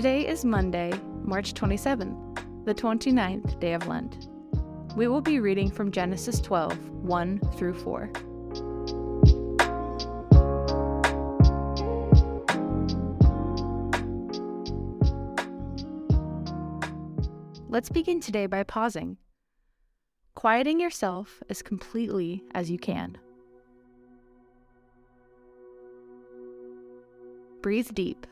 Today is Monday, March 27th, the 29th day of Lent. We will be reading from Genesis 12:1-4. Let's begin today by pausing, quieting yourself as completely as you can. Breathe deep.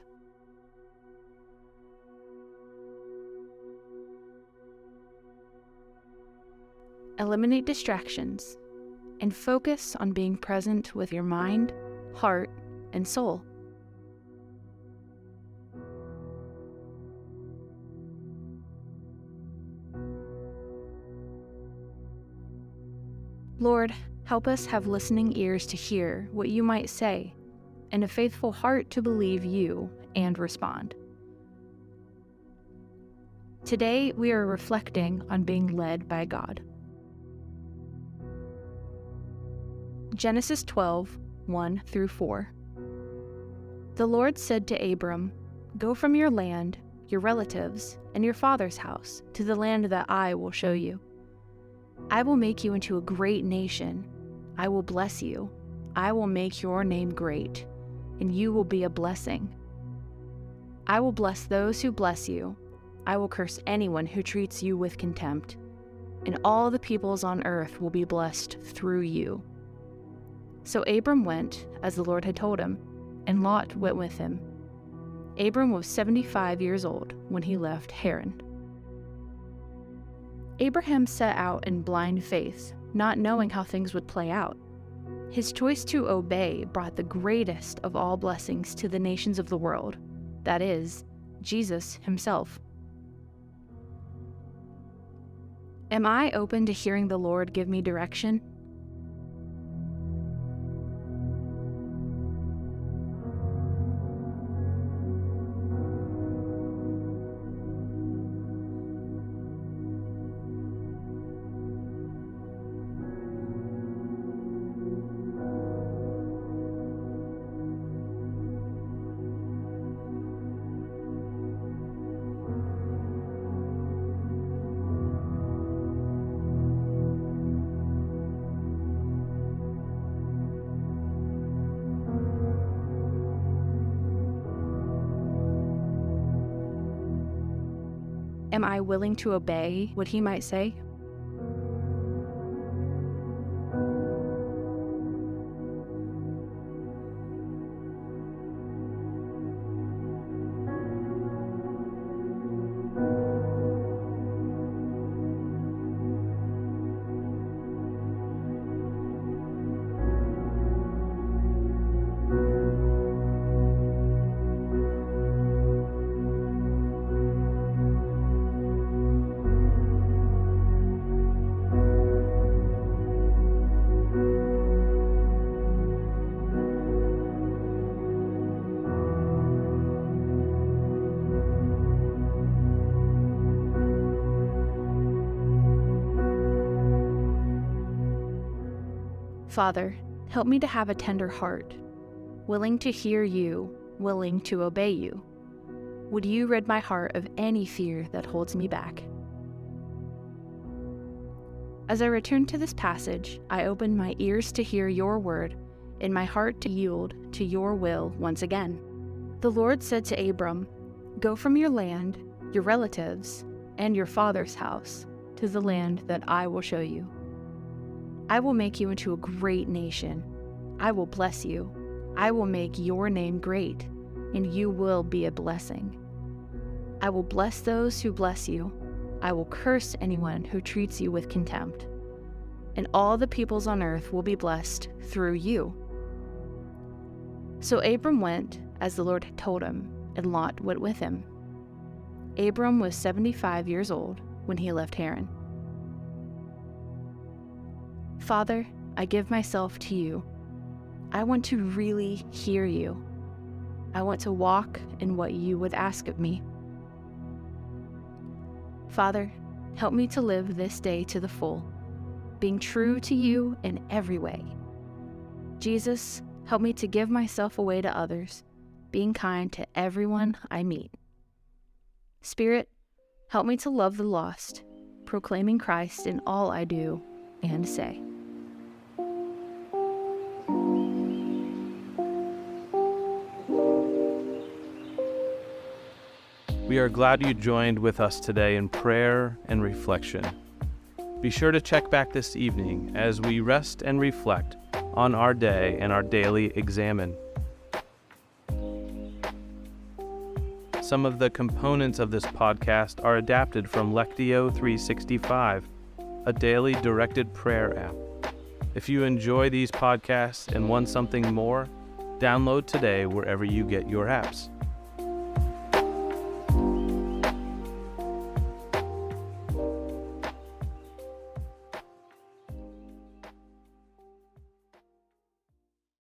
Eliminate distractions and focus on being present with your mind, heart, and soul. Lord, help us have listening ears to hear what you might say and a faithful heart to believe you and respond. Today, we are reflecting on being led by God. Genesis 12:1-4. The Lord said to Abram, "Go from your land, your relatives, and your father's house to the land that I will show you. I will make you into a great nation. I will bless you. I will make your name great, and you will be a blessing. I will bless those who bless you. I will curse anyone who treats you with contempt, and all the peoples on earth will be blessed through you." So Abram went, as the Lord had told him, and Lot went with him. Abram was 75 years old when he left Haran. Abraham set out in blind faith, not knowing how things would play out. His choice to obey brought the greatest of all blessings to the nations of the world, that is, Jesus himself. Am I open to hearing the Lord give me direction? Am I willing to obey what he might say? Father, help me to have a tender heart, willing to hear you, willing to obey you. Would you rid my heart of any fear that holds me back? As I return to this passage, I open my ears to hear your word and my heart to yield to your will once again. The Lord said to Abram, "Go from your land, your relatives, and your father's house to the land that I will show you. I will make you into a great nation. I will bless you. I will make your name great, and you will be a blessing. I will bless those who bless you. I will curse anyone who treats you with contempt. And all the peoples on earth will be blessed through you." So Abram went, as the Lord had told him, and Lot went with him. Abram was 75 years old when he left Haran. Father, I give myself to you. I want to really hear you. I want to walk in what you would ask of me. Father, help me to live this day to the full, being true to you in every way. Jesus, help me to give myself away to others, being kind to everyone I meet. Spirit, help me to love the lost, proclaiming Christ in all I do and say. We are glad you joined with us today in prayer and reflection. Be sure to check back this evening as we rest and reflect on our day and our daily examine. Some of the components of this podcast are adapted from Lectio 365, a daily directed prayer app. If you enjoy these podcasts and want something more, download today wherever you get your apps.